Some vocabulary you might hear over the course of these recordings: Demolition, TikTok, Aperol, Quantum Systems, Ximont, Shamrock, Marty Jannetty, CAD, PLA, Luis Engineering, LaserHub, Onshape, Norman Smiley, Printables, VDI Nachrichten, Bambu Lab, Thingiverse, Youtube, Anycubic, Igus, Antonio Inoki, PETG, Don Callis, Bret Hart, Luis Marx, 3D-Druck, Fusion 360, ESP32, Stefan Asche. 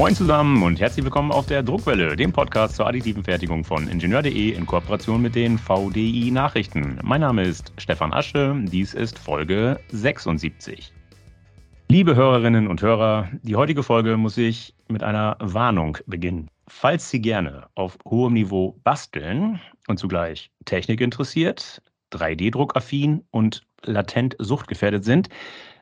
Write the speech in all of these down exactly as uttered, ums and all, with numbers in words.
Moin zusammen und herzlich willkommen auf der Druckwelle, dem Podcast zur additiven Fertigung von ingenieur punkt de in Kooperation mit den V D I Nachrichten. Mein Name ist Stefan Asche, dies ist Folge sechsundsiebzig. Liebe Hörerinnen und Hörer, die heutige Folge muss ich mit einer Warnung beginnen. Falls Sie gerne auf hohem Niveau basteln und zugleich Technik interessiert, drei D-Druckaffin und latent suchtgefährdet sind,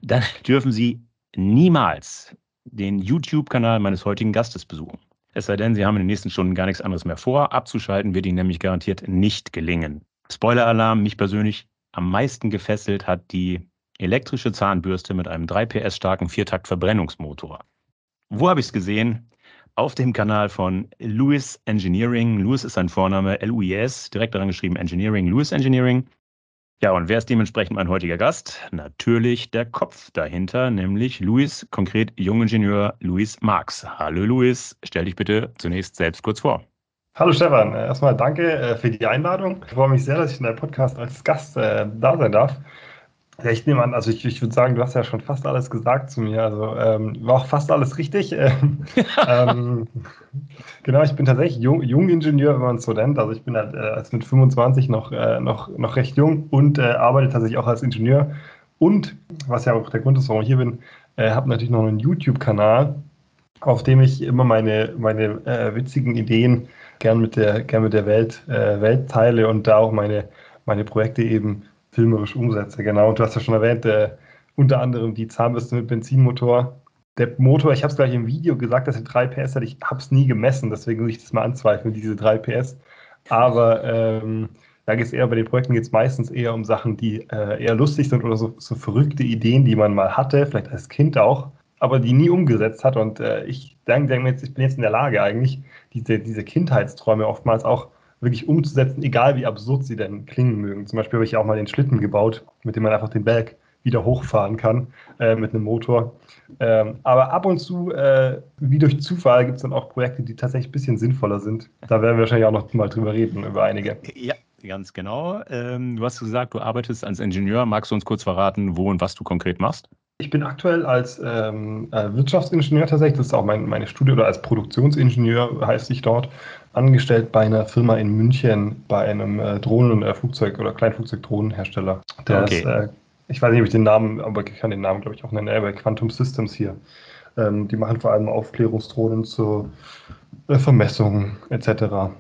dann dürfen Sie niemals den YouTube-Kanal meines heutigen Gastes besuchen. Es sei denn, Sie haben in den nächsten Stunden gar nichts anderes mehr vor. Abzuschalten wird Ihnen nämlich garantiert nicht gelingen. Spoiler-Alarm, mich persönlich am meisten gefesselt hat die elektrische Zahnbürste mit einem drei PS starken Viertakt-Verbrennungsmotor. Wo habe ich es gesehen? Auf dem Kanal von Luis Engineering. Luis ist sein Vorname, L U I S, direkt daran geschrieben Engineering, Luis Engineering. Ja, und wer ist dementsprechend mein heutiger Gast? Natürlich der Kopf dahinter, nämlich Luis, konkret Jungingenieur Luis Marx. Hallo Luis, stell dich bitte zunächst selbst kurz vor. Hallo Stefan, erstmal danke für die Einladung. Ich freue mich sehr, dass ich in deinem Podcast als Gast äh, da sein darf. Ja, ich nehme an, also ich, ich würde sagen, du hast ja schon fast alles gesagt zu mir, also ähm, war auch fast alles richtig. Ähm, ähm, genau, ich bin tatsächlich jung, Jungingenieur, wenn man es so nennt, also ich bin halt äh, mit fünfundzwanzig noch, äh, noch, noch recht jung und äh, arbeite tatsächlich auch als Ingenieur und, was ja auch der Grund ist, warum ich hier bin, äh, habe natürlich noch einen YouTube-Kanal, auf dem ich immer meine, meine äh, witzigen Ideen gern mit der, gern mit der Welt, äh, Welt teile und da auch meine, meine Projekte eben filmerisch umsetze, genau. Und du hast ja schon erwähnt, äh, unter anderem die Zahnbürste mit Benzinmotor. Der Motor, ich habe es gleich im Video gesagt, dass er drei PS hat. Ich habe es nie gemessen, deswegen will ich das mal anzweifeln, diese drei PS. Aber ähm, da geht es eher, bei den Projekten geht es meistens eher um Sachen, die äh, eher lustig sind oder so, so verrückte Ideen, die man mal hatte, vielleicht als Kind auch, aber die nie umgesetzt hat. Und äh, ich denke, denk jetzt, ich bin jetzt in der Lage eigentlich, diese, diese Kindheitsträume oftmals auch wirklich umzusetzen, egal wie absurd sie denn klingen mögen. Zum Beispiel habe ich auch mal den Schlitten gebaut, mit dem man einfach den Berg wieder hochfahren kann, äh, mit einem Motor. Ähm, aber ab und zu, äh, wie durch Zufall, gibt es dann auch Projekte, die tatsächlich ein bisschen sinnvoller sind. Da werden wir wahrscheinlich auch noch mal drüber reden, über einige. Ja, ganz genau. Ähm, du hast gesagt, du arbeitest als Ingenieur. Magst du uns kurz verraten, wo und was du konkret machst? Ich bin aktuell als ähm, Wirtschaftsingenieur tatsächlich, das ist auch mein, meine Studie, oder als Produktionsingenieur heißt ich dort, angestellt bei einer Firma in München, bei einem äh, Drohnen- äh, Flugzeug- oder Kleinflugzeugdrohnenhersteller. Der okay. ist, äh, ich weiß nicht, ob ich den Namen, aber ich kann den Namen, glaube ich, auch nennen, aber Quantum Systems hier. Ähm, die machen vor allem Aufklärungsdrohnen zur äh, Vermessung et cetera.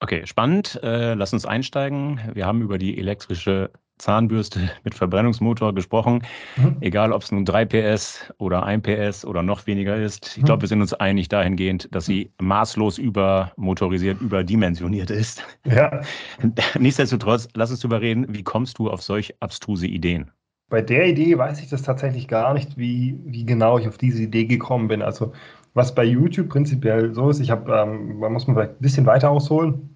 Okay, spannend. Äh, lass uns einsteigen. Wir haben über die elektrische Zahnbürste mit Verbrennungsmotor gesprochen. Mhm. Egal, ob es nun drei PS oder ein PS oder noch weniger ist. Ich glaube, wir sind uns einig dahingehend, dass sie maßlos übermotorisiert, überdimensioniert ist. Ja. Nichtsdestotrotz, lass uns darüber reden, wie kommst du auf solch abstruse Ideen? Bei der Idee weiß ich das tatsächlich gar nicht, wie, wie genau ich auf diese Idee gekommen bin. Also was bei YouTube prinzipiell so ist, ich habe, ähm, man muss man vielleicht ein bisschen weiter ausholen.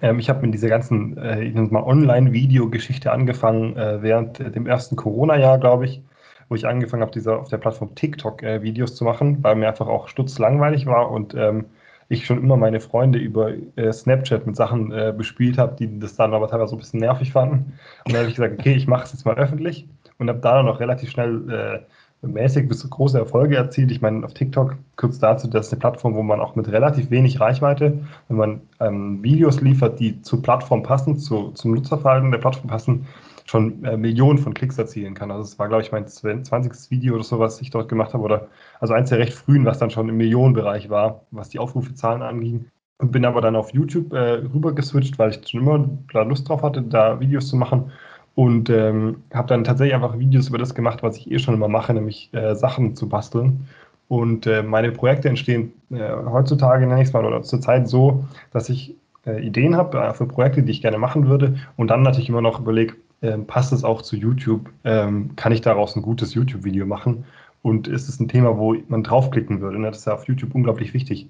Ähm, ich habe mit dieser ganzen äh, ich nenne es mal Online-Video-Geschichte angefangen äh, während äh, dem ersten Corona-Jahr, glaube ich, wo ich angefangen habe, auf der Plattform TikTok äh, Videos zu machen, weil mir einfach auch stutzlangweilig war und ähm, ich schon immer meine Freunde über äh, Snapchat mit Sachen äh, bespielt habe, die das dann aber teilweise so ein bisschen nervig fanden. Und dann habe ich gesagt, okay, ich mache es jetzt mal öffentlich und habe da dann auch relativ schnell äh, mäßig bis große Erfolge erzielt. Ich meine, auf TikTok, kurz dazu, das ist eine Plattform, wo man auch mit relativ wenig Reichweite, wenn man ähm, Videos liefert, die zur Plattform passen, zu, zum Nutzerverhalten der Plattform passen, schon äh, Millionen von Klicks erzielen kann. Also es war, glaube ich, mein zwanzigste Video oder so, was ich dort gemacht habe, oder also eins der recht frühen, was dann schon im Millionenbereich war, was die Aufrufezahlen anging. Und bin aber dann auf YouTube äh, rüber geswitcht, weil ich schon immer da Lust drauf hatte, da Videos zu machen. Und ähm, habe dann tatsächlich einfach Videos über das gemacht, was ich eh schon immer mache, nämlich äh, Sachen zu basteln. Und äh, meine Projekte entstehen äh, heutzutage, nenne ich es mal, oder zurzeit so, dass ich äh, Ideen habe äh, für Projekte, die ich gerne machen würde. Und dann natürlich immer noch überlege, äh, passt es auch zu YouTube? Ähm, kann ich daraus ein gutes YouTube-Video machen? Und ist es ein Thema, wo man draufklicken würde? Ne? Das ist ja auf YouTube unglaublich wichtig.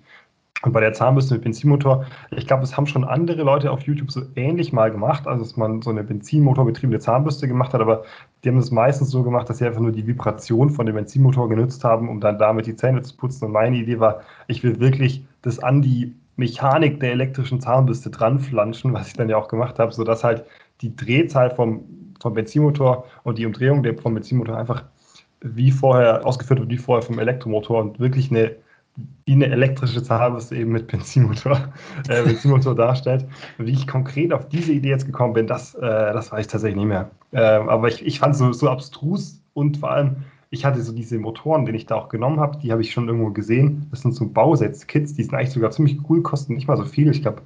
Und bei der Zahnbürste mit Benzinmotor, ich glaube, das haben schon andere Leute auf YouTube so ähnlich mal gemacht, also dass man so eine benzinmotorbetriebene Zahnbürste gemacht hat, aber die haben das meistens so gemacht, dass sie einfach nur die Vibration von dem Benzinmotor genutzt haben, um dann damit die Zähne zu putzen. Und meine Idee war, ich will wirklich das an die Mechanik der elektrischen Zahnbürste dranflanschen, was ich dann ja auch gemacht habe, sodass halt die Drehzahl vom, vom Benzinmotor und die Umdrehung der, vom Benzinmotor einfach wie vorher ausgeführt wird, wie vorher vom Elektromotor und wirklich eine wie eine elektrische Zahnbürste eben mit Benzinmotor, äh, Benzinmotor darstellt. Und wie ich konkret auf diese Idee jetzt gekommen bin, das, äh, das weiß ich tatsächlich nicht mehr. Äh, aber ich, ich fand es so, so abstrus und vor allem, ich hatte so diese Motoren, die ich da auch genommen habe, die habe ich schon irgendwo gesehen. Das sind so Bausets-Kits, die sind eigentlich sogar ziemlich cool, kosten nicht mal so viel. Ich glaube,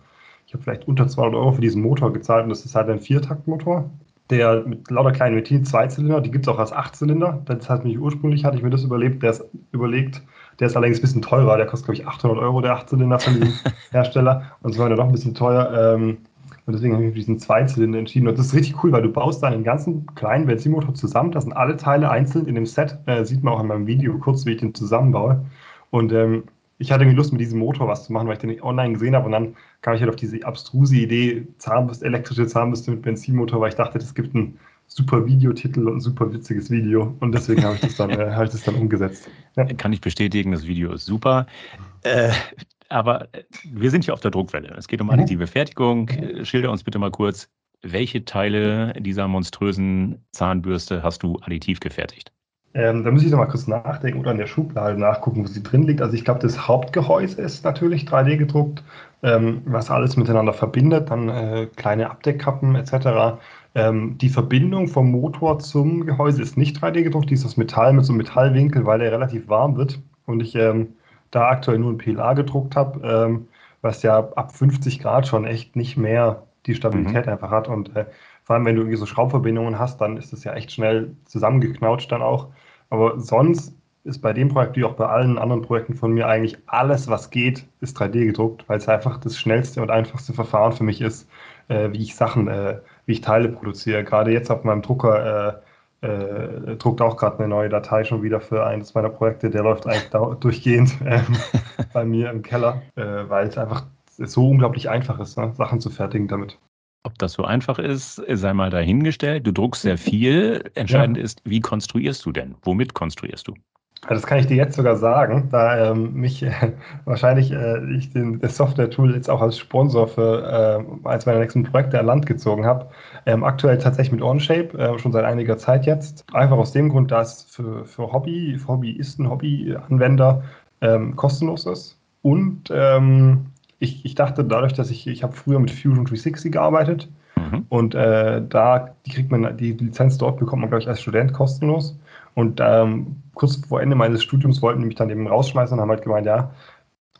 ich habe vielleicht unter zweihundert Euro für diesen Motor gezahlt und das ist halt ein Viertaktmotor, der mit lauter kleinen Ventilen, Zweizylinder, die gibt es auch als Achtzylinder. Das hat mich ursprünglich, hatte ich mir das überlebt, der ist überlegt, der ist allerdings ein bisschen teurer, der kostet glaube ich achthundert Euro, der Achtzylinder von diesem Hersteller und so war der noch ein bisschen teuer und deswegen habe ich mich für diesen Zweizylinder entschieden und das ist richtig cool, weil du baust dann den ganzen kleinen Benzinmotor zusammen, da sind alle Teile einzeln in dem Set, äh, sieht man auch in meinem Video kurz, wie ich den zusammenbaue und ähm, ich hatte irgendwie Lust, mit diesem Motor was zu machen, weil ich den nicht online gesehen habe und dann kam ich halt auf diese abstruse Idee, Zahnbürste, elektrische Zahnbürste mit Benzinmotor, weil ich dachte, das gibt einen super Videotitel und ein super witziges Video und deswegen habe ich das dann, äh, habe ich das dann umgesetzt. Ja. Kann ich bestätigen, das Video ist super, äh, aber wir sind hier auf der Druckwelle. Es geht um additive Fertigung. Schilder uns bitte mal kurz, welche Teile dieser monströsen Zahnbürste hast du additiv gefertigt? Ähm, da muss ich noch mal kurz nachdenken oder in der Schublade nachgucken, wo sie drin liegt. Also ich glaube, das Hauptgehäuse ist natürlich drei D gedruckt, ähm, was alles miteinander verbindet, dann äh, kleine Abdeckkappen et cetera. Ähm, die Verbindung vom Motor zum Gehäuse ist nicht drei D gedruckt, die ist aus Metall mit so einem Metallwinkel, weil der relativ warm wird und ich ähm, da aktuell nur ein P L A gedruckt habe, ähm, was ja ab fünfzig Grad schon echt nicht mehr die Stabilität mhm. einfach hat und äh, vor allem, wenn du irgendwie so Schraubverbindungen hast, dann ist das ja echt schnell zusammengeknautscht dann auch. Aber sonst ist bei dem Projekt, wie auch bei allen anderen Projekten von mir, eigentlich alles, was geht, ist drei D gedruckt, weil es einfach das schnellste und einfachste Verfahren für mich ist, äh, wie ich Sachen, äh, wie ich Teile produziere. Gerade jetzt auf meinem Drucker äh, äh, druckt auch gerade eine neue Datei schon wieder für eines meiner Projekte. Der läuft eigentlich durchgehend äh, bei mir im Keller, äh, weil es einfach so unglaublich einfach ist, ne? Sachen zu fertigen damit. Ob das so einfach ist, sei mal dahingestellt. Du druckst sehr viel. Entscheidend ja. ist, wie konstruierst du denn? Womit konstruierst du? Das kann ich dir jetzt sogar sagen, da ähm, mich äh, wahrscheinlich äh, ich den, das Software-Tool jetzt auch als Sponsor für äh, eins meiner nächsten Projekte an Land gezogen habe. Ähm, aktuell tatsächlich mit Onshape, äh, schon seit einiger Zeit jetzt. Einfach aus dem Grund, dass für, für Hobby, für Hobbyisten, Hobbyanwender ähm, kostenlos ist und ähm, Ich, ich dachte dadurch, dass ich, ich habe früher mit Fusion dreihundertsechzig gearbeitet mhm. und äh, da die kriegt man, die Lizenz dort bekommt man, glaube ich, als Student kostenlos. Und ähm, kurz vor Ende meines Studiums wollten die mich dann eben rausschmeißen und haben halt gemeint, ja,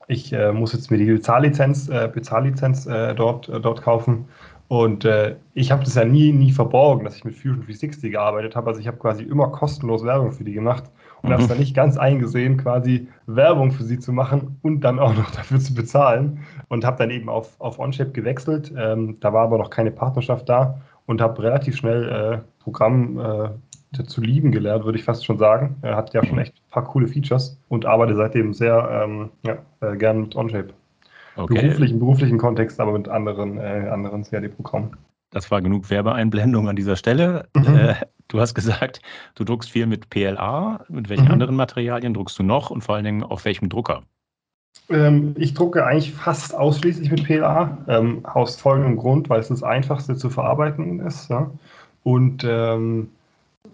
ich äh, muss jetzt mir die Bezahllizenz, äh, Bezahllizenz äh, dort, äh, dort kaufen. Und äh, ich habe das ja nie, nie verborgen, dass ich mit Fusion dreihundertsechzig gearbeitet habe. Also ich habe quasi immer kostenlos Werbung für die gemacht. Und habe es dann nicht ganz eingesehen, quasi Werbung für sie zu machen und dann auch noch dafür zu bezahlen. Und habe dann eben auf, auf Onshape gewechselt. Ähm, da war aber noch keine Partnerschaft da und habe relativ schnell äh, Programm äh, zu lieben gelernt, würde ich fast schon sagen. Äh, hat ja schon echt ein paar coole Features und arbeite seitdem sehr ähm, ja, äh, gern mit Onshape. Okay. Beruflich, im beruflichen Kontext, aber mit anderen, äh, anderen C A D-Programmen. Das war genug Werbeeinblendung an dieser Stelle. Mhm. Äh, du hast gesagt, du druckst viel mit P L A. Mit welchen mhm. anderen Materialien druckst du noch und vor allen Dingen auf welchem Drucker? Ähm, ich drucke eigentlich fast ausschließlich mit P L A, ähm, aus folgendem Grund, weil es das Einfachste zu verarbeiten ist, ja? Und ähm,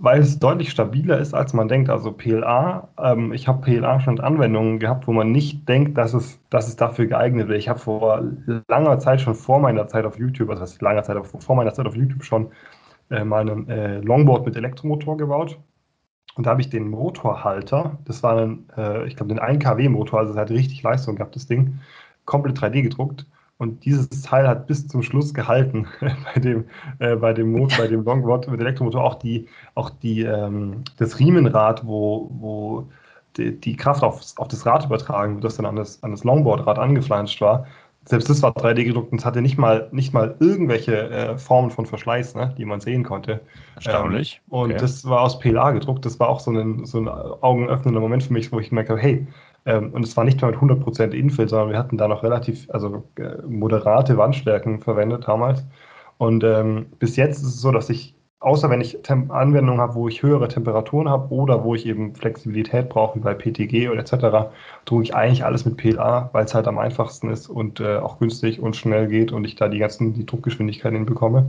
weil es deutlich stabiler ist, als man denkt. Also P L A, ähm, ich habe P L A schon Anwendungen gehabt, wo man nicht denkt, dass es, dass es dafür geeignet wird. Ich habe vor langer Zeit, schon vor meiner Zeit auf YouTube, also das heißt langer Zeit, aber vor meiner Zeit auf YouTube schon äh, mal ein äh, Longboard mit Elektromotor gebaut. Und da habe ich den Motorhalter, das war ein, äh, ich glaube, den ein Kilowatt Motor, also es hat richtig Leistung gehabt, das Ding, komplett drei D gedruckt. Und dieses Teil hat bis zum Schluss gehalten bei dem, äh, bei dem Motor, bei dem Longboard mit Elektromotor. Auch die, auch die, ähm, das Riemenrad, wo, wo die, die Kraft auf, auf das Rad übertragen wird, das dann an das, an das Longboardrad angeflanscht war. Selbst das war drei D gedruckt und es hatte nicht mal, nicht mal irgendwelche äh, Formen von Verschleiß, ne, die man sehen konnte. Erstaunlich. Ähm, und okay. das war aus P L A gedruckt. Das war auch so ein, so ein augenöffnender Moment für mich, wo ich gemerkt habe, hey, Ähm, und es war nicht mehr mit hundert Prozent Infill, sondern wir hatten da noch relativ also äh, moderate Wandstärken verwendet damals. Und ähm, bis jetzt ist es so, dass ich, außer wenn ich Tem- Anwendungen habe, wo ich höhere Temperaturen habe oder wo ich eben Flexibilität brauche, wie bei P T G oder et cetera, drucke ich eigentlich alles mit P L A, weil es halt am einfachsten ist und äh, auch günstig und schnell geht und ich da die ganzen die Druckgeschwindigkeiten hinbekomme.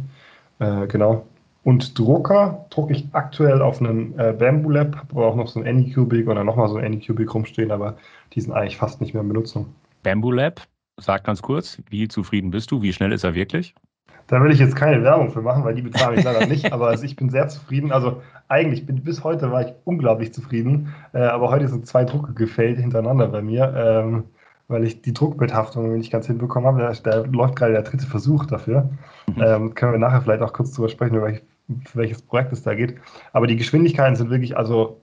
Äh, genau. Und Drucker drucke ich aktuell auf einem äh, Bambu Lab, habe aber auch noch so ein Anycubic oder nochmal so ein Anycubic rumstehen, aber die sind eigentlich fast nicht mehr in Benutzung. Bambu Lab, sag ganz kurz, wie zufrieden bist du? Wie schnell ist er wirklich? Da will ich jetzt keine Werbung für machen, weil die bezahle ich leider nicht, aber also ich bin sehr zufrieden. Also eigentlich, bin, bis heute war ich unglaublich zufrieden, äh, aber heute sind zwei Drucke gefällt hintereinander bei mir, ähm, weil ich die Druckbetthaftung nicht ganz hinbekommen habe. Da, da läuft gerade der dritte Versuch dafür. Mhm. Ähm, können wir nachher vielleicht auch kurz drüber sprechen, über welches Projekt es da geht. Aber die Geschwindigkeiten sind wirklich also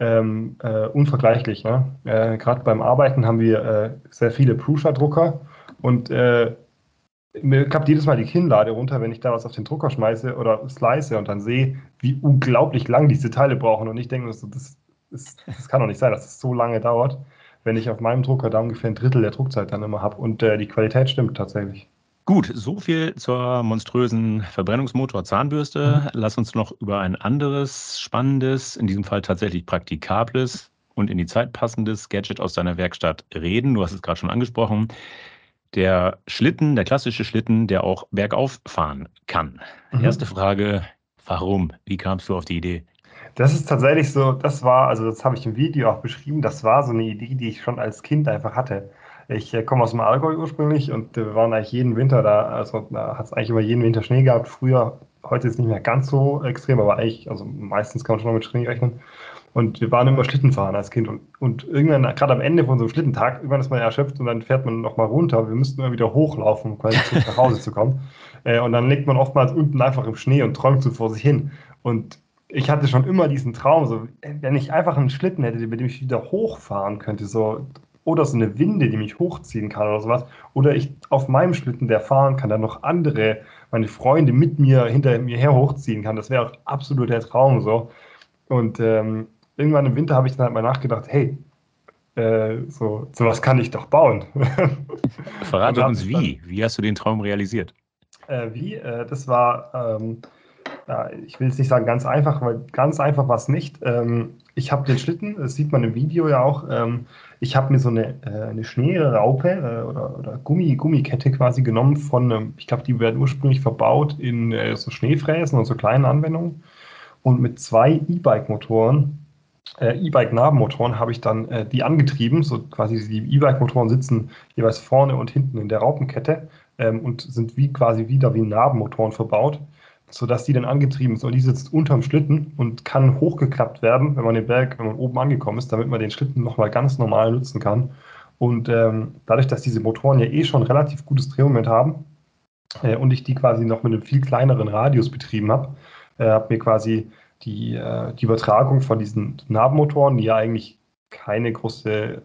ähm, äh, unvergleichlich. Ne? Äh, gerade beim Arbeiten haben wir äh, sehr viele Prusa-Drucker und äh, mir klappt jedes Mal die Kinnlade runter, wenn ich da was auf den Drucker schmeiße oder slice und dann sehe, wie unglaublich lang diese Teile brauchen. Und ich denke mir so, das, das, das kann doch nicht sein, dass es so lange dauert, wenn ich auf meinem Drucker da ungefähr ein Drittel der Druckzeit dann immer habe. Und äh, die Qualität stimmt tatsächlich. Gut, so viel zur monströsen Verbrennungsmotor-Zahnbürste. Mhm. Lass uns noch über ein anderes spannendes, in diesem Fall tatsächlich praktikables und in die Zeit passendes Gadget aus deiner Werkstatt reden. Du hast es gerade schon angesprochen. Der Schlitten, der klassische Schlitten, der auch bergauf fahren kann. Mhm. Erste Frage, warum? Wie kamst du auf die Idee? Das ist tatsächlich so, das war, also das habe ich im Video auch beschrieben, das war so eine Idee, die ich schon als Kind einfach hatte. Ich äh, komme aus dem Allgäu ursprünglich und wir äh, waren eigentlich jeden Winter da, also da hat es eigentlich immer jeden Winter Schnee gehabt. Früher, heute ist es nicht mehr ganz so extrem, aber eigentlich, also meistens kann man schon noch mit Schnee rechnen. Und wir waren immer Schlittenfahren als Kind. Und, und irgendwann, gerade am Ende von so einem Schlittentag, irgendwann ist man erschöpft und dann fährt man nochmal runter. Wir müssten immer wieder hochlaufen, um quasi nach Hause zu kommen. Äh, und dann liegt man oftmals unten einfach im Schnee und träumt so vor sich hin. Und ich hatte schon immer diesen Traum, so, wenn ich einfach einen Schlitten hätte, mit dem ich wieder hochfahren könnte, so, oder so eine Winde, die mich hochziehen kann oder sowas. Oder ich auf meinem Schlitten, der fahren kann, dann noch andere, meine Freunde mit mir, hinter mir her hochziehen kann. Das wäre auch absolut der Traum, so. Und ähm, irgendwann im Winter habe ich dann halt mal nachgedacht, hey, äh, so sowas kann ich doch bauen. Verrate uns wie. Dann, wie hast du den Traum realisiert? Äh, wie? Äh, das war, ähm, ja, ich will jetzt nicht sagen ganz einfach, weil ganz einfach war es nicht. Ähm, ich habe den Schlitten, das sieht man im Video ja auch, ähm, ich habe mir so eine, äh, eine Schneeraupe äh, oder, oder Gummi, Gummikette quasi genommen von, ähm, ich glaube, die werden ursprünglich verbaut in äh, so Schneefräsen und so kleinen Anwendungen. Und mit zwei E-Bike-Motoren Äh, E-Bike-Nabenmotoren habe ich dann äh, die angetrieben, so quasi die E-Bike-Motoren sitzen jeweils vorne und hinten in der Raupenkette ähm, und sind wie quasi wieder wie Nabenmotoren verbaut, sodass die dann angetrieben ist. Und die sitzt unterm Schlitten und kann hochgeklappt werden, wenn man den Berg, wenn man oben angekommen ist, damit man den Schlitten nochmal ganz normal nutzen kann. Und ähm, dadurch, dass diese Motoren ja eh schon relativ gutes Drehmoment haben äh, und ich die quasi noch mit einem viel kleineren Radius betrieben habe, äh, habe mir quasi Die, die Übertragung von diesen Nabenmotoren, die ja eigentlich keine große,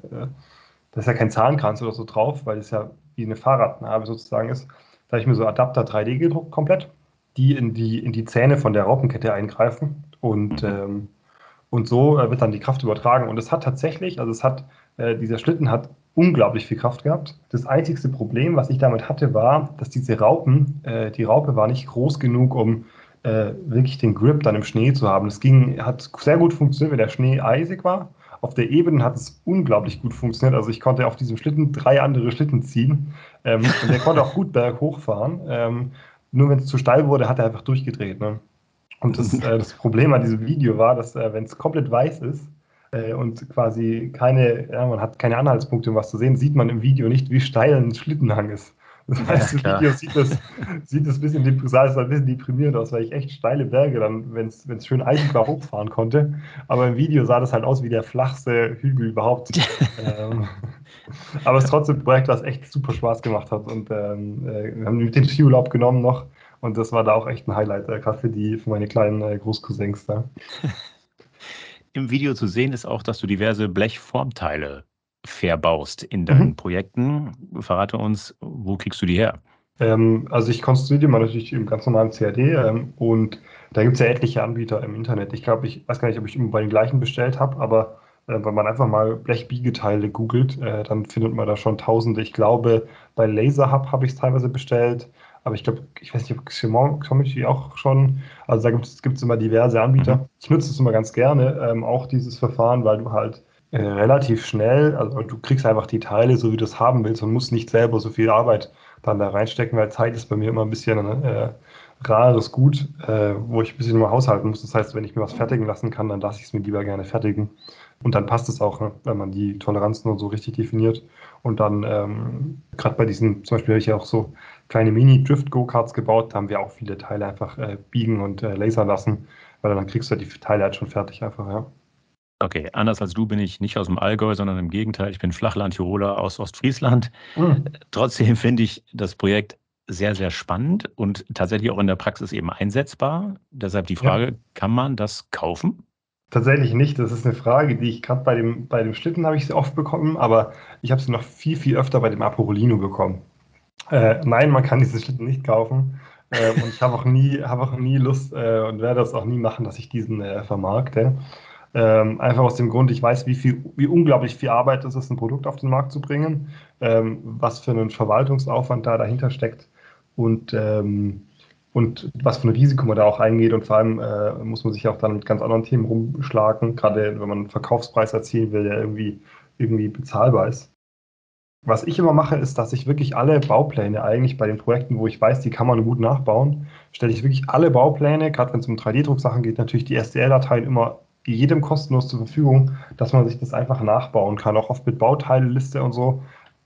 da ist ja kein Zahnkranz oder so drauf, weil es ja wie eine Fahrradnabe sozusagen ist, da habe ich mir so Adapter drei D gedruckt komplett, die in die, in die Zähne von der Raupenkette eingreifen und, mhm. ähm, und so wird dann die Kraft übertragen. Und es hat tatsächlich, also es hat, äh, dieser Schlitten hat unglaublich viel Kraft gehabt. Das einzigste Problem, was ich damit hatte, war, dass diese Raupen, äh, die Raupe war nicht groß genug, um Äh, wirklich den Grip dann im Schnee zu haben. Das ging, hat sehr gut funktioniert, wenn der Schnee eisig war. Auf der Ebene hat es unglaublich gut funktioniert. Also ich konnte auf diesem Schlitten drei andere Schlitten ziehen. Ähm, und der konnte auch gut berghoch fahren. Ähm, nur wenn es zu steil wurde, hat er einfach durchgedreht. Ne? Und das, äh, das Problem an diesem Video war, dass äh, wenn es komplett weiß ist äh, und quasi keine, ja, man hat keine Anhaltspunkte, um was zu sehen, sieht man im Video nicht, wie steil ein Schlittenhang ist. Das heißt, im Video sieht das, sieht das ein bisschen deprimierend aus, weil ich echt steile Berge dann, wenn es schön eisig war, hochfahren konnte. Aber im Video sah das halt aus wie der flachste Hügel überhaupt. ähm, aber es ist trotzdem ein Projekt, was echt super Spaß gemacht hat. Und ähm, wir haben mit den Skiurlaub genommen noch. Und das war da auch echt ein Highlight, äh, gerade für, die, für meine kleinen äh, Großcousins da. Im Video zu sehen ist auch, dass du diverse Blechformteile verbaust in deinen mhm. Projekten. Verrate uns, wo kriegst du die her? Ähm, also ich konstruiere die mal natürlich im ganz normalen C A D ähm, und da gibt es ja etliche Anbieter im Internet. Ich glaube, ich weiß gar nicht, ob ich immer bei den gleichen bestellt habe, aber äh, wenn man einfach mal Blechbiegeteile googelt, äh, dann findet man da schon tausende. Ich glaube, bei LaserHub habe ich es teilweise bestellt, aber ich glaube, ich weiß nicht, ob Ximont auch schon, also da gibt es immer diverse Anbieter. Mhm. Ich nutze es immer ganz gerne, ähm, auch dieses Verfahren, weil du halt Äh, relativ schnell, also du kriegst einfach die Teile, so wie du es haben willst und musst nicht selber so viel Arbeit dann da reinstecken, weil Zeit ist bei mir immer ein bisschen äh, rares Gut, äh, wo ich ein bisschen mal haushalten muss. Das heißt, wenn ich mir was fertigen lassen kann, dann lasse ich es mir lieber gerne fertigen. Und dann passt es auch, ne, wenn man die Toleranzen und so richtig definiert. Und dann, ähm, gerade bei diesen, zum Beispiel habe ich ja auch so kleine Mini-Drift-Go-Karts gebaut, da haben wir auch viele Teile einfach äh, biegen und äh, lasern lassen, weil dann kriegst du halt die Teile halt schon fertig einfach, ja. Okay, anders als du bin ich nicht aus dem Allgäu, sondern im Gegenteil, ich bin Flachland-Tiroler aus Ostfriesland. Mhm. Trotzdem finde ich das Projekt sehr, sehr spannend und tatsächlich auch in der Praxis eben einsetzbar. Deshalb die Frage, ja. Kann man das kaufen? Tatsächlich nicht. Das ist eine Frage, die ich gerade bei dem, bei dem Schlitten habe ich sie oft bekommen, aber ich habe sie noch viel, viel öfter bei dem Aporolino bekommen. Äh, nein, man kann diese Schlitten nicht kaufen. Äh, und ich habe auch nie, habe auch nie Lust äh, und werde das auch nie machen, dass ich diesen äh, vermarkte. Ähm, einfach aus dem Grund, ich weiß, wie viel, wie unglaublich viel Arbeit es ist, ein Produkt auf den Markt zu bringen, ähm, was für einen Verwaltungsaufwand da dahinter steckt und, ähm, und was für ein Risiko man da auch eingeht. Und vor allem äh, muss man sich auch dann mit ganz anderen Themen rumschlagen, gerade wenn man einen Verkaufspreis erzielen will, der irgendwie, irgendwie bezahlbar ist. Was ich immer mache, ist, dass ich wirklich alle Baupläne eigentlich bei den Projekten, wo ich weiß, die kann man gut nachbauen, stelle ich wirklich alle Baupläne, gerade wenn es um drei D-Drucksachen geht, natürlich die S D L-Dateien immer jedem kostenlos zur Verfügung, dass man sich das einfach nachbauen kann, auch oft mit Bauteilliste und so,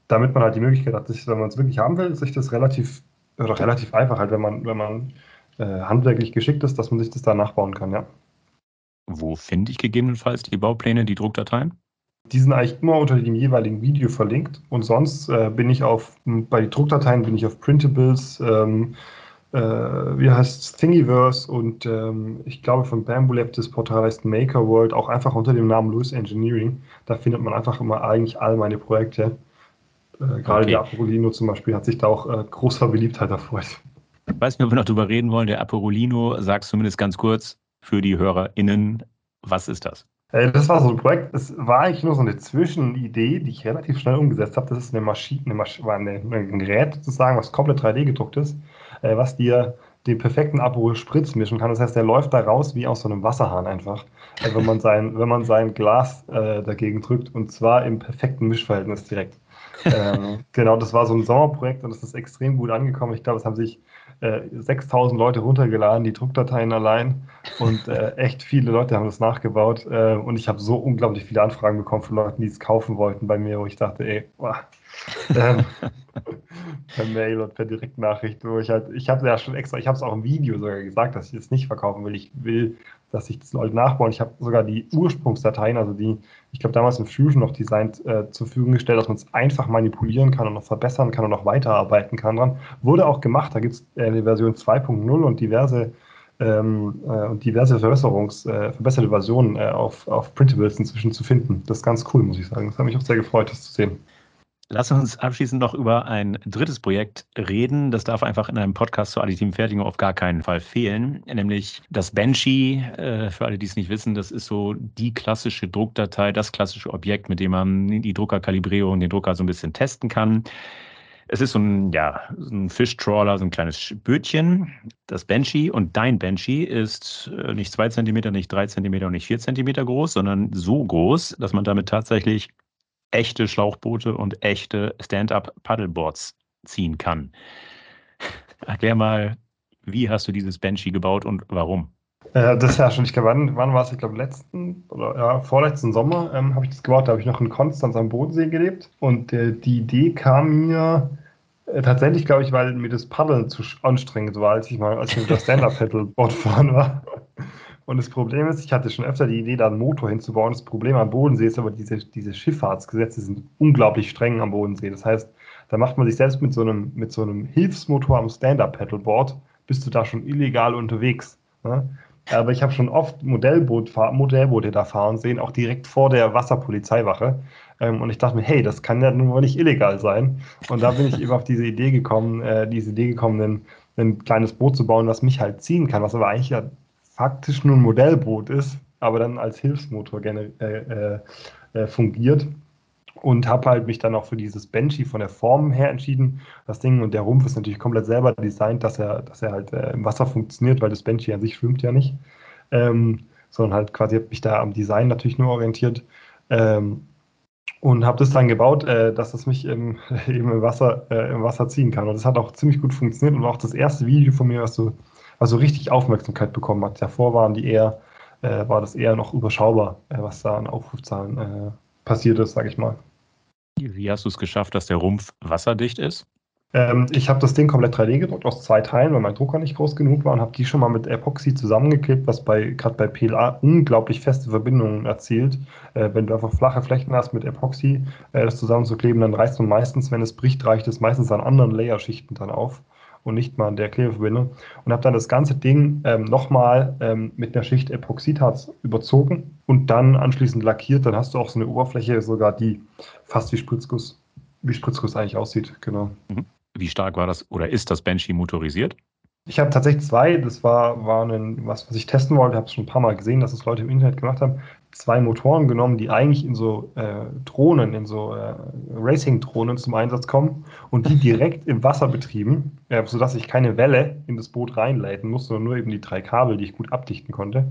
damit man halt die Möglichkeit hat, dass, wenn man es wirklich haben will, sich das relativ, oder relativ einfach halt, wenn man, wenn man äh, handwerklich geschickt ist, dass man sich das da nachbauen kann, ja. Wo finde ich gegebenenfalls die Baupläne, die Druckdateien? Die sind eigentlich immer unter dem jeweiligen Video verlinkt und sonst äh, bin ich auf, bei den Druckdateien bin ich auf Printables, ähm, Äh, wie heißt es, Thingiverse und ähm, ich glaube von Bambu Lab das Portal heißt Maker World, auch einfach unter dem Namen Luis Engineering. Da findet man einfach immer eigentlich all meine Projekte. Äh, Gerade okay. Der Aporolino zum Beispiel hat sich da auch äh, großer Beliebtheit erfreut. Ich weiß nicht, ob wir noch drüber reden wollen. Der Aporolino, sagst zumindest ganz kurz für die HörerInnen, was ist das? Äh, das war so ein Projekt, es war eigentlich nur so eine Zwischenidee, die ich relativ schnell umgesetzt habe. Das ist eine Maschine, eine Masch- eine, ein Gerät sozusagen, was komplett drei D gedruckt ist, was dir den perfekten Aperol-Spritz mischen kann. Das heißt, der läuft da raus wie aus so einem Wasserhahn einfach, wenn man sein, wenn man sein Glas äh, dagegen drückt und zwar im perfekten Mischverhältnis direkt. ähm, genau, das war so ein Sommerprojekt und es ist extrem gut angekommen. Ich glaube, es haben sich äh, sechstausend Leute runtergeladen, die Druckdateien allein und äh, echt viele Leute haben das nachgebaut äh, und ich habe so unglaublich viele Anfragen bekommen von Leuten, die es kaufen wollten bei mir, wo ich dachte, ey, boah, ähm, per Mail und per Direktnachricht. Ich, halt, ich habe ja schon extra, ich habe es auch im Video sogar gesagt, dass ich es nicht verkaufen will. Ich will, dass ich das Leute nachbauen. Ich habe sogar die Ursprungsdateien, also die, ich glaube damals im Fusion noch designt, äh, zur Verfügung gestellt, dass man es einfach manipulieren kann und noch verbessern kann und noch weiterarbeiten kann dran. Wurde auch gemacht, da gibt es äh, die Version zwei Punkt null und diverse ähm, äh, und diverse Verbesserungs, äh, verbesserte Versionen äh, auf, auf Printables inzwischen zu finden. Das ist ganz cool, muss ich sagen. Das hat mich auch sehr gefreut, das zu sehen. Lass uns abschließend noch über ein drittes Projekt reden. Das darf einfach in einem Podcast zur additiven Fertigung auf gar keinen Fall fehlen, nämlich das Banshee. Für alle, die es nicht wissen, das ist so die klassische Druckdatei, das klassische Objekt, mit dem man die Druckerkalibrierung, den Drucker so ein bisschen testen kann. Es ist so ein, ja, ein Fischtrawler, so ein kleines Bötchen. Das Banshee und dein Banshee ist nicht zwei Zentimeter, nicht drei Zentimeter und nicht vier Zentimeter groß, sondern so groß, dass man damit tatsächlich echte Schlauchboote und echte Stand-Up-Paddleboards ziehen kann. Erklär mal, wie hast du dieses Banshee gebaut und warum? Äh, das ist ja schon, ich glaube, wann, wann war es? Ich glaube, letzten oder ja, vorletzten Sommer ähm, habe ich das gebaut. Da habe ich noch in Konstanz am Bodensee gelebt und äh, die Idee kam mir äh, tatsächlich, glaube ich, weil mir das Paddeln zu anstrengend war, als ich mal als ich mit der Stand-Up-Paddleboard fahren war. Und das Problem ist, ich hatte schon öfter die Idee, da einen Motor hinzubauen. Das Problem am Bodensee ist aber, diese, diese Schifffahrtsgesetze sind unglaublich streng am Bodensee. Das heißt, da macht man sich selbst mit so einem, mit so einem Hilfsmotor am Stand-Up-Paddleboard, bist du da schon illegal unterwegs. Ne? Aber ich habe schon oft Modellboot, Modellboote da fahren sehen, auch direkt vor der Wasserpolizeiwache. Und ich dachte mir, hey, das kann ja nun wohl nicht illegal sein. Und da bin ich eben auf diese Idee gekommen, diese Idee gekommen, ein, ein kleines Boot zu bauen, was mich halt ziehen kann, was aber eigentlich ja faktisch nur ein Modellboot ist, aber dann als Hilfsmotor gerne äh, äh, fungiert und habe halt mich dann auch für dieses Banshee von der Form her entschieden. Das Ding und der Rumpf ist natürlich komplett selber designt, dass er, dass er halt äh, im Wasser funktioniert, weil das Banshee an sich schwimmt ja nicht, ähm, sondern halt quasi habe mich da am Design natürlich nur orientiert ähm, und habe das dann gebaut, äh, dass das mich im, eben im Wasser, äh, im Wasser ziehen kann. Und das hat auch ziemlich gut funktioniert und war auch das erste Video von mir, was du also richtig Aufmerksamkeit bekommen hat. Davor waren die eher, äh, war das eher noch überschaubar, äh, was da an Aufrufzahlen äh, passiert ist, sage ich mal. Wie hast du es geschafft, dass der Rumpf wasserdicht ist? Ähm, ich habe das Ding komplett drei D gedruckt aus zwei Teilen, weil mein Drucker nicht groß genug war, und habe die schon mal mit Epoxy zusammengeklebt, was bei gerade bei P L A unglaublich feste Verbindungen erzielt. Äh, wenn du einfach flache Flächen hast mit Epoxy, äh, das zusammenzukleben, dann reißt man meistens, wenn es bricht, reicht es meistens an anderen Layerschichten dann auf und nicht mal an der Klebeverbindung. Und habe dann das ganze Ding ähm, nochmal ähm, mit einer Schicht Epoxidharz überzogen und dann anschließend lackiert. Dann hast du auch so eine Oberfläche sogar, die fast wie Spritzguss wie Spritzguss eigentlich aussieht, genau. Mhm. Wie stark war das oder ist das Banshee motorisiert? Ich habe tatsächlich zwei, das war, war ein, was, was ich testen wollte, habe es schon ein paar Mal gesehen, dass es Leute im Internet gemacht haben, zwei Motoren genommen, die eigentlich in so äh, Drohnen, in so äh, Racing-Drohnen zum Einsatz kommen und die direkt im Wasser betrieben, äh, sodass ich keine Welle in das Boot reinleiten musste, sondern nur eben die drei Kabel, die ich gut abdichten konnte.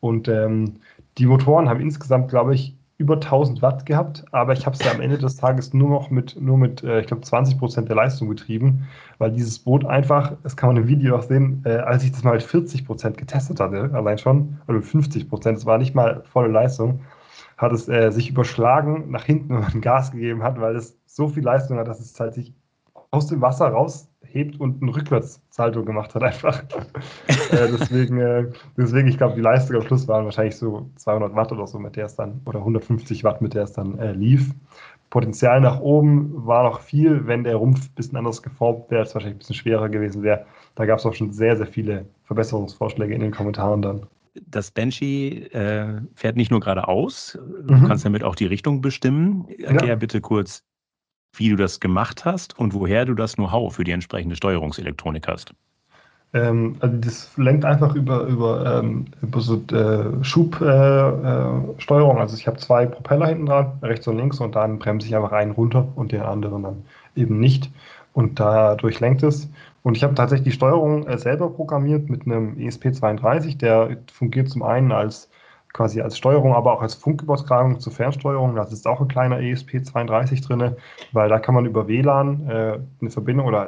Und ähm, die Motoren haben insgesamt, glaube ich, über tausend Watt gehabt, aber ich habe es ja am Ende des Tages nur noch mit, nur mit äh, ich glaube, zwanzig Prozent der Leistung getrieben, weil dieses Boot einfach, das kann man im Video auch sehen, äh, als ich das mal mit vierzig Prozent getestet hatte, allein schon, oder mit fünfzig Prozent, das war nicht mal volle Leistung, hat es äh, sich überschlagen nach hinten, wenn man Gas gegeben hat, weil es so viel Leistung hat, dass es halt sich aus dem Wasser raushebt und einen Rückwärtssalto gemacht hat einfach. äh, deswegen, äh, deswegen, ich glaube, die Leistung am Schluss waren wahrscheinlich so zweihundert Watt oder so, mit der es dann, oder hundertfünfzig Watt, mit der es dann äh, lief. Potenzial nach oben war noch viel, wenn der Rumpf ein bisschen anders geformt wäre, es wahrscheinlich ein bisschen schwerer gewesen wäre. Da gab es auch schon sehr, sehr viele Verbesserungsvorschläge in den Kommentaren dann. Das Banshee äh, fährt nicht nur geradeaus, mhm. Du kannst damit auch die Richtung bestimmen. Erklär ja. bitte kurz, wie du das gemacht hast und woher du das Know-how für die entsprechende Steuerungselektronik hast. Ähm, also das lenkt einfach über, über, ähm, über so äh, Schubsteuerung. Äh, äh, also ich habe zwei Propeller hinten dran, rechts und links, und dann bremse ich einfach einen runter und den anderen dann eben nicht. Und dadurch lenkt es. Und ich habe tatsächlich die Steuerung äh, selber programmiert mit einem E S P zweiunddreißig. Der fungiert zum einen als quasi als Steuerung, aber auch als Funkübertragung zur Fernsteuerung. Da ist auch ein kleiner E S P zweiunddreißig drin, weil da kann man über W LAN äh, eine Verbindung oder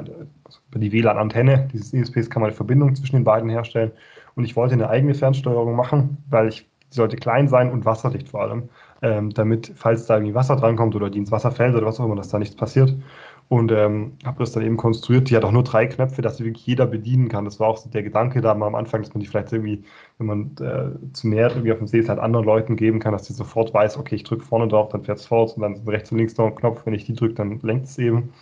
also über die W LAN-Antenne dieses E S Ps kann man eine Verbindung zwischen den beiden herstellen. Und ich wollte eine eigene Fernsteuerung machen, weil ich, die sollte klein sein und wasserdicht vor allem, ähm, damit, falls da irgendwie Wasser drankommt oder die ins Wasser fällt oder was auch immer, dass da nichts passiert. Und ähm, habe das dann eben konstruiert. Die hat auch nur drei Knöpfe, dass sie wirklich jeder bedienen kann. Das war auch so der Gedanke da mal am Anfang, dass man die vielleicht irgendwie, wenn man äh, zu näher irgendwie auf dem See ist, halt anderen Leuten geben kann, dass die sofort weiß, okay, ich drücke vorne drauf, dann fährt es fort, und dann rechts und links noch ein Knopf, wenn ich die drücke, dann lenkt es eben.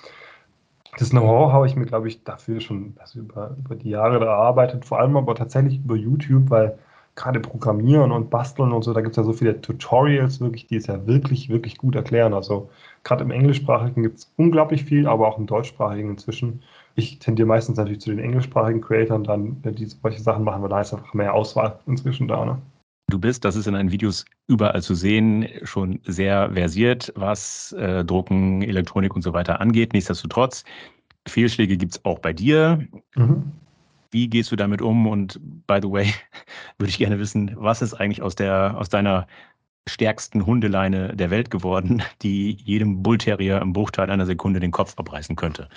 Das Know-how habe ich mir, glaube ich, dafür schon also über, über die Jahre da erarbeitet, vor allem aber tatsächlich über YouTube, weil gerade Programmieren und Basteln und so, da gibt es ja so viele Tutorials wirklich, die es ja wirklich, wirklich gut erklären. Also gerade im Englischsprachigen gibt es unglaublich viel, aber auch im Deutschsprachigen inzwischen. Ich tendiere meistens natürlich zu den englischsprachigen Creatoren, dann die solche Sachen machen, weil da ist einfach mehr Auswahl inzwischen da. Ne? Du bist, das ist in deinen Videos überall zu sehen, schon sehr versiert, was äh, Drucken, Elektronik und so weiter angeht. Nichtsdestotrotz, Fehlschläge gibt es auch bei dir. Mhm. Wie gehst du damit um? Und by the way, würde ich gerne wissen, was ist eigentlich aus, der, aus deiner stärksten Hundeleine der Welt geworden, die jedem Bullterrier im Bruchteil einer Sekunde den Kopf abreißen könnte?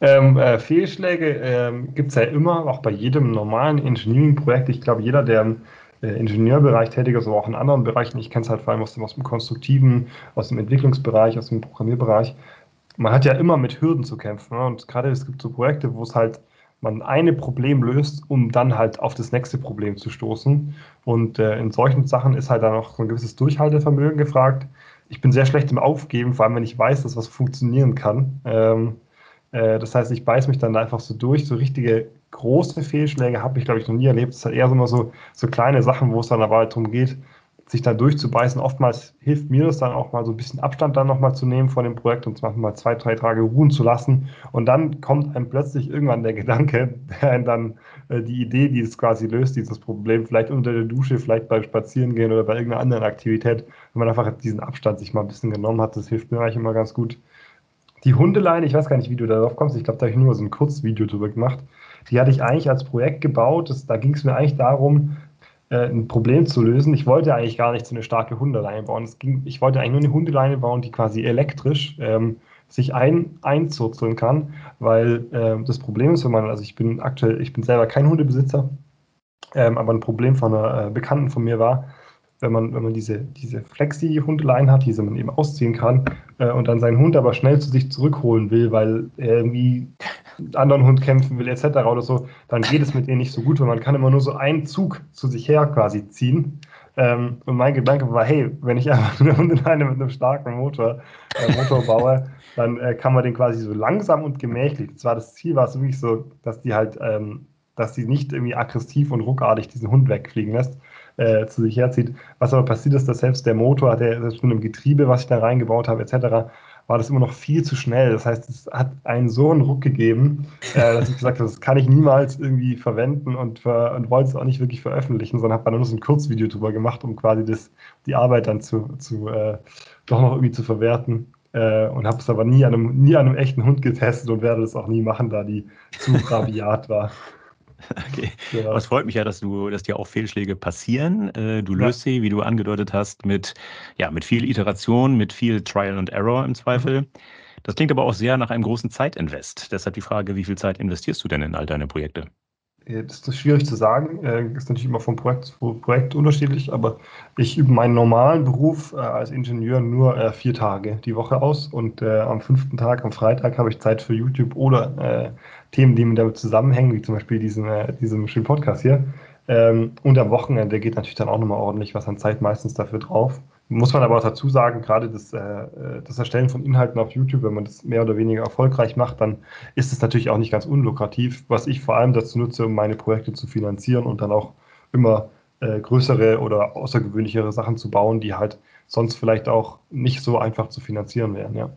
Ähm, äh, Fehlschläge ähm, gibt es ja immer, auch bei jedem normalen Engineering-Projekt. Ich glaube, jeder, der im äh, Ingenieurbereich tätig ist, aber auch in anderen Bereichen, ich kenne es halt vor allem aus dem, aus dem konstruktiven, aus dem Entwicklungsbereich, aus dem Programmierbereich, man hat ja immer mit Hürden zu kämpfen. Ne? Und gerade es gibt so Projekte, wo es halt man ein Problem löst, um dann halt auf das nächste Problem zu stoßen. Und äh, in solchen Sachen ist halt dann auch so ein gewisses Durchhaltevermögen gefragt. Ich bin sehr schlecht im Aufgeben, vor allem wenn ich weiß, dass was funktionieren kann. Ähm, äh, das heißt, ich beiß mich dann einfach so durch. So richtige große Fehlschläge habe ich, glaube ich, noch nie erlebt. Es ist halt eher so immer so, so kleine Sachen, wo es dann aber halt darum geht, sich dann durchzubeißen. Oftmals hilft mir das dann auch mal so ein bisschen Abstand dann nochmal zu nehmen von dem Projekt und manchmal zwei, drei Tage ruhen zu lassen. Und dann kommt einem plötzlich irgendwann der Gedanke, der einen dann äh, die Idee, die es quasi löst, dieses Problem, vielleicht unter der Dusche, vielleicht beim Spazierengehen oder bei irgendeiner anderen Aktivität, wenn man einfach diesen Abstand sich mal ein bisschen genommen hat, das hilft mir eigentlich immer ganz gut. Die Hundeleine, ich weiß gar nicht, wie du darauf kommst, ich glaube, da habe ich nur so ein Kurzvideo drüber gemacht, die hatte ich eigentlich als Projekt gebaut, das, da ging es mir eigentlich darum, ein Problem zu lösen. Ich wollte eigentlich gar nicht so eine starke Hundeleine bauen. Es ging, ich wollte eigentlich nur eine Hundeleine bauen, die quasi elektrisch ähm, sich ein, einzurzeln kann, weil äh, das Problem ist, wenn man, also ich bin aktuell, ich bin selber kein Hundebesitzer, ähm, aber ein Problem von einer äh, Bekannten von mir war, wenn man, wenn man diese, diese Flexi-Hundeleine hat, diese man eben ausziehen kann äh, und dann seinen Hund aber schnell zu sich zurückholen will, weil er irgendwie einen anderen Hund kämpfen will et cetera oder so, dann geht es mit denen nicht so gut, weil man kann immer nur so einen Zug zu sich her quasi ziehen. Ähm, und mein Gedanke war, hey, wenn ich einfach eine Hundeleine mit einem starken Motor, äh, Motor baue, dann äh, kann man den quasi so langsam und gemächlich, das war das Ziel, war es wirklich so, dass die halt, ähm, dass die nicht irgendwie aggressiv und ruckartig diesen Hund wegfliegen lässt, Äh, zu sich herzieht. Was aber passiert ist, dass selbst der Motor, der, selbst mit dem Getriebe, was ich da reingebaut habe, et cetera, war das immer noch viel zu schnell. Das heißt, es hat einen so einen Ruck gegeben, äh, dass ich gesagt habe, das kann ich niemals irgendwie verwenden und, ver und wollte es auch nicht wirklich veröffentlichen, sondern habe dann nur so ein Kurzvideo drüber gemacht, um quasi das, die Arbeit dann zu, zu äh, doch noch irgendwie zu verwerten. Äh, und habe es aber nie an, einem, nie an einem echten Hund getestet und werde das auch nie machen, da die zu rabiat war. Okay, genau. Es freut mich ja, dass du, dass dir auch Fehlschläge passieren. Du löst ja. sie, wie du angedeutet hast, mit, ja, mit viel Iteration, mit viel Trial and Error im Zweifel. Das klingt aber auch sehr nach einem großen Zeitinvest. Deshalb die Frage, wie viel Zeit investierst du denn in all deine Projekte? Das ist schwierig zu sagen, ist natürlich immer vom Projekt zu Projekt unterschiedlich, aber ich übe meinen normalen Beruf als Ingenieur nur vier Tage die Woche aus und am fünften Tag, am Freitag, habe ich Zeit für YouTube oder Themen, die damit zusammenhängen, wie zum Beispiel diesen, diesen schönen Podcast hier. Und am Wochenende geht natürlich dann auch nochmal ordentlich was an Zeit meistens dafür drauf. Muss man aber auch dazu sagen, gerade das, äh, das Erstellen von Inhalten auf YouTube, wenn man das mehr oder weniger erfolgreich macht, dann ist es natürlich auch nicht ganz unlukrativ, was ich vor allem dazu nutze, um meine Projekte zu finanzieren und dann auch immer äh, größere oder außergewöhnlichere Sachen zu bauen, die halt sonst vielleicht auch nicht so einfach zu finanzieren wären. Ja.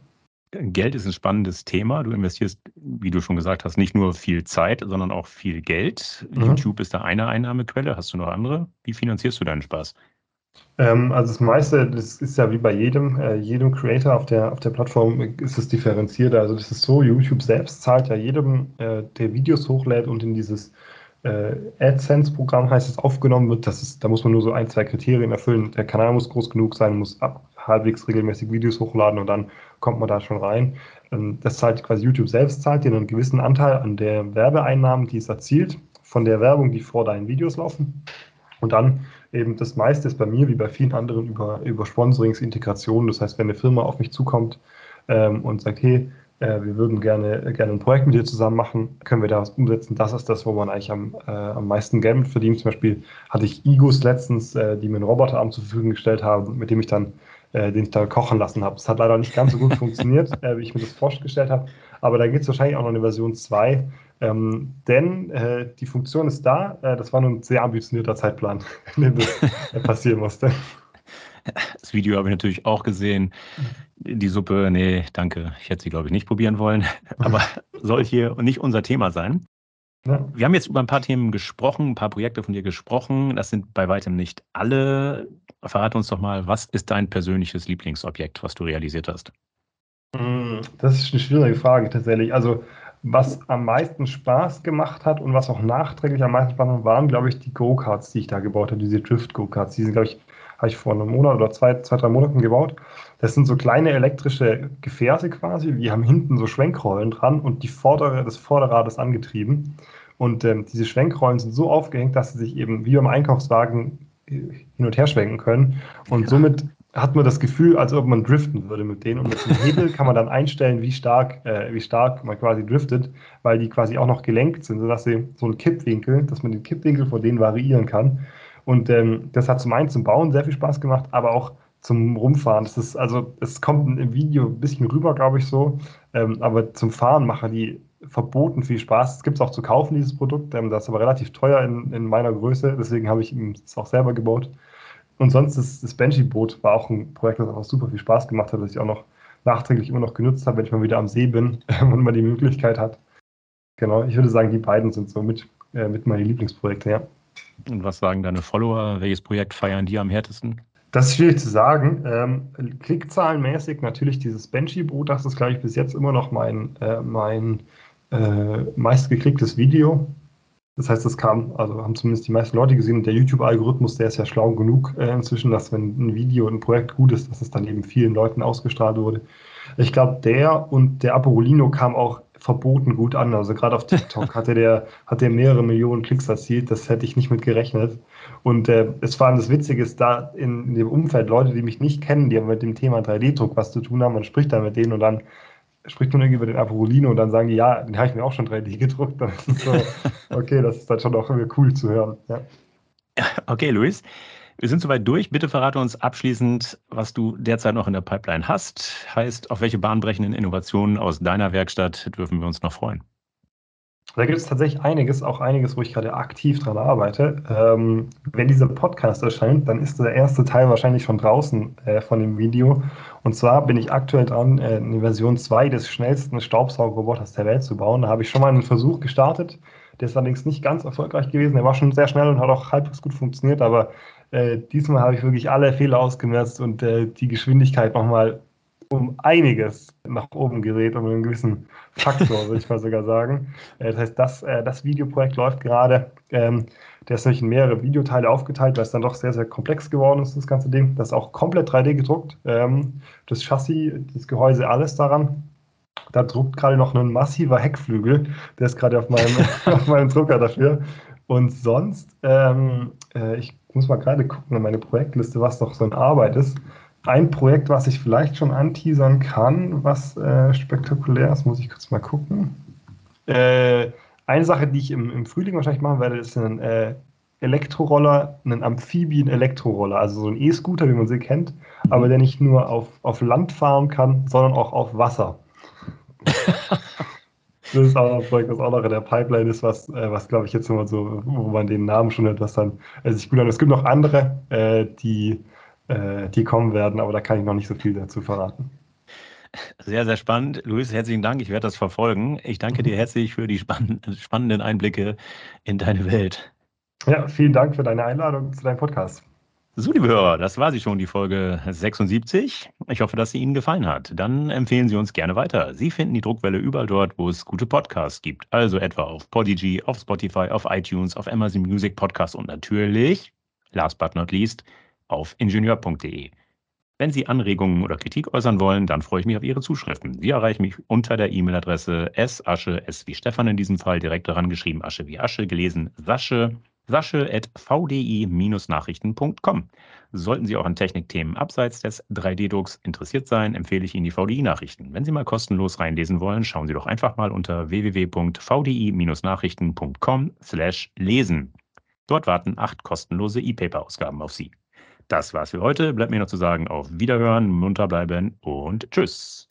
Geld ist ein spannendes Thema. Du investierst, wie du schon gesagt hast, nicht nur viel Zeit, sondern auch viel Geld. Mhm. YouTube ist da eine Einnahmequelle. Hast du noch andere? Wie finanzierst du deinen Spaß? Also das meiste, das ist ja wie bei jedem, äh, jedem Creator auf der, auf der Plattform ist es differenziert. Also das ist so, YouTube selbst zahlt ja jedem, äh, der Videos hochlädt und in dieses äh, AdSense-Programm heißt es aufgenommen wird. Das ist, da muss man nur so ein, zwei Kriterien erfüllen. Der Kanal muss groß genug sein, muss ab, halbwegs regelmäßig Videos hochladen und dann kommt man da schon rein. Ähm, das zahlt quasi YouTube selbst, zahlt dir einen gewissen Anteil an der Werbeeinnahmen, die es erzielt, von der Werbung, die vor deinen Videos laufen. Und dann eben das meiste ist bei mir, wie bei vielen anderen, über, über Sponsorings, Integration. Das heißt, wenn eine Firma auf mich zukommt ähm, und sagt, hey, äh, wir würden gerne, gerne ein Projekt mit dir zusammen machen, können wir da was umsetzen? Das ist das, wo man eigentlich am, äh, am meisten Geld verdient. Zum Beispiel hatte ich Igus letztens, äh, die mir einen Roboterarm zur Verfügung gestellt haben, mit dem ich dann, äh, den ich dann kochen lassen habe. Das hat leider nicht ganz so gut funktioniert, äh, wie ich mir das vorgestellt habe. Aber da gibt es wahrscheinlich auch noch eine Version zwei. Ähm, denn äh, die Funktion ist da, äh, das war nur ein sehr ambitionierter Zeitplan, in dem das äh, passieren musste. Das Video habe ich natürlich auch gesehen. Die Suppe, nee, danke, ich hätte sie, glaube ich, nicht probieren wollen. Aber soll hier nicht unser Thema sein. Ja. Wir haben jetzt über ein paar Themen gesprochen, ein paar Projekte von dir gesprochen. Das sind bei weitem nicht alle. Verrate uns doch mal, was ist dein persönliches Lieblingsobjekt, was du realisiert hast? Das ist eine schwierige Frage tatsächlich. Also was am meisten Spaß gemacht hat und was auch nachträglich am meisten Spaß gemacht hat, waren, glaube ich, die Go-Karts, die ich da gebaut habe, diese Drift-Go-Karts. Die sind, glaube ich, habe ich vor einem Monat oder zwei, zwei, drei Monaten gebaut. Das sind so kleine elektrische Gefährte quasi. Die haben hinten so Schwenkrollen dran und die vordere, das Vorderrad ist angetrieben. Und ähm, diese Schwenkrollen sind so aufgehängt, dass sie sich eben wie beim Einkaufswagen hin und her schwenken können. Und somit hat man das Gefühl, als ob man driften würde mit denen. Und mit dem Hebel kann man dann einstellen, wie stark, äh, wie stark man quasi driftet, weil die quasi auch noch gelenkt sind, sodass sie so einen Kippwinkel, dass man den Kippwinkel von denen variieren kann. Und ähm, das hat zum einen zum Bauen sehr viel Spaß gemacht, aber auch zum Rumfahren. Das ist, also es kommt im Video ein bisschen rüber, glaube ich, so. Ähm, aber zum Fahren machen die verboten viel Spaß. Es gibt es auch zu kaufen, dieses Produkt. Ähm, das ist aber relativ teuer in, in meiner Größe. Deswegen habe ich es auch selber gebaut. Und sonst das, das Banshee-Boot war auch ein Projekt, das auch super viel Spaß gemacht hat, das ich auch noch nachträglich immer noch genutzt habe, wenn ich mal wieder am See bin und man die Möglichkeit hat. Genau, ich würde sagen, die beiden sind so mit, äh, mit meine Lieblingsprojekte, ja. Und was sagen deine Follower? Welches Projekt feiern die am härtesten? Das ist schwierig zu sagen. Ähm, klickzahlenmäßig natürlich dieses Banshee-Boot, das ist, glaube ich, bis jetzt immer noch mein, äh, mein äh, meistgeklicktes Video. Das heißt, das kam, also haben zumindest die meisten Leute gesehen, und der YouTube-Algorithmus, der ist ja schlau genug äh, inzwischen, dass wenn ein Video, ein Projekt gut ist, dass es dann eben vielen Leuten ausgestrahlt wurde. Ich glaube, der und der Aperolino kam auch verboten gut an. Also gerade auf TikTok hatte der, hat der mehrere Millionen Klicks erzielt, das hätte ich nicht mit gerechnet. Und äh, es war das Witzige, ist da in, in dem Umfeld Leute, die mich nicht kennen, die aber mit dem Thema drei D Druck was zu tun haben, man spricht da mit denen und dann spricht man irgendwie über den Aperolino und dann sagen die, ja, den habe ich mir auch schon drei D gedruckt. Dann ist es so, okay, das ist dann schon auch cool zu hören. Ja. Okay, Luis, wir sind soweit durch. Bitte verrate uns abschließend, was du derzeit noch in der Pipeline hast. Heißt, auf welche bahnbrechenden Innovationen aus deiner Werkstatt dürfen wir uns noch freuen? Da gibt es tatsächlich einiges, auch einiges, wo ich gerade aktiv dran arbeite. Ähm, wenn dieser Podcast erscheint, dann ist der erste Teil wahrscheinlich schon draußen äh, von dem Video. Und zwar bin ich aktuell dran, äh, eine Version zwei des schnellsten Staubsaugerroboters der Welt zu bauen. Da habe ich schon mal einen Versuch gestartet. Der ist allerdings nicht ganz erfolgreich gewesen. Der war schon sehr schnell und hat auch halbwegs gut funktioniert. Aber äh, diesmal habe ich wirklich alle Fehler ausgemerzt und äh, die Geschwindigkeit nochmal um einiges nach oben gerät, um einen gewissen Faktor, würde ich mal sogar sagen. Das heißt, das, das Videoprojekt läuft gerade. Der ist nämlich in mehrere Videoteile aufgeteilt, weil es dann doch sehr, sehr komplex geworden ist, das ganze Ding. Das ist auch komplett drei D gedruckt. Das Chassis, das Gehäuse, alles daran. Da druckt gerade noch ein massiver Heckflügel. Der ist gerade auf meinem, auf meinem Drucker dafür. Und sonst, ähm, ich muss mal gerade gucken in meine Projektliste, was noch so in Arbeit ist. Ein Projekt, was ich vielleicht schon anteasern kann, was äh, spektakulär ist, muss ich kurz mal gucken. Äh, eine Sache, die ich im, im Frühling wahrscheinlich machen werde, ist ein äh, Elektroroller, einen Amphibien-Elektroroller, also so ein E-Scooter, wie man sie kennt, mhm. aber der nicht nur auf, auf Land fahren kann, sondern auch auf Wasser. Das ist auch ein Projekt, was auch noch in der Pipeline ist, was, äh, was glaube ich jetzt immer so, wo man den Namen schon etwas dann äh, sich gut an. Es gibt noch andere, äh, die die kommen werden, aber da kann ich noch nicht so viel dazu verraten. Sehr, sehr spannend. Luis, herzlichen Dank. Ich werde das verfolgen. Ich danke dir herzlich für die spannenden Einblicke in deine Welt. Ja, vielen Dank für deine Einladung zu deinem Podcast. So, liebe Hörer, das war sie schon, die Folge sechsundsiebzig. Ich hoffe, dass sie Ihnen gefallen hat. Dann empfehlen Sie uns gerne weiter. Sie finden die Druckwelle überall dort, wo es gute Podcasts gibt. Also etwa auf Podigy, auf Spotify, auf iTunes, auf Amazon Music Podcast und natürlich, last but not least, auf ingenieur punkt de. Wenn Sie Anregungen oder Kritik äußern wollen, dann freue ich mich auf Ihre Zuschriften. Sie erreichen mich unter der E-Mail-Adresse sasche, s wie Stefan in diesem Fall, direkt daran geschrieben, asche wie Asche, gelesen sasche, sasche at v d i Bindestrich nachrichten punkt com. Sollten Sie auch an Technikthemen abseits des drei D Drucks interessiert sein, empfehle ich Ihnen die V D I-Nachrichten. Wenn Sie mal kostenlos reinlesen wollen, schauen Sie doch einfach mal unter w w w punkt v d i Bindestrich nachrichten punkt com slash lesen. Dort warten acht kostenlose E-Paper-Ausgaben auf Sie. Das war's für heute. Bleibt mir noch zu sagen, auf Wiederhören, munter bleiben und tschüss.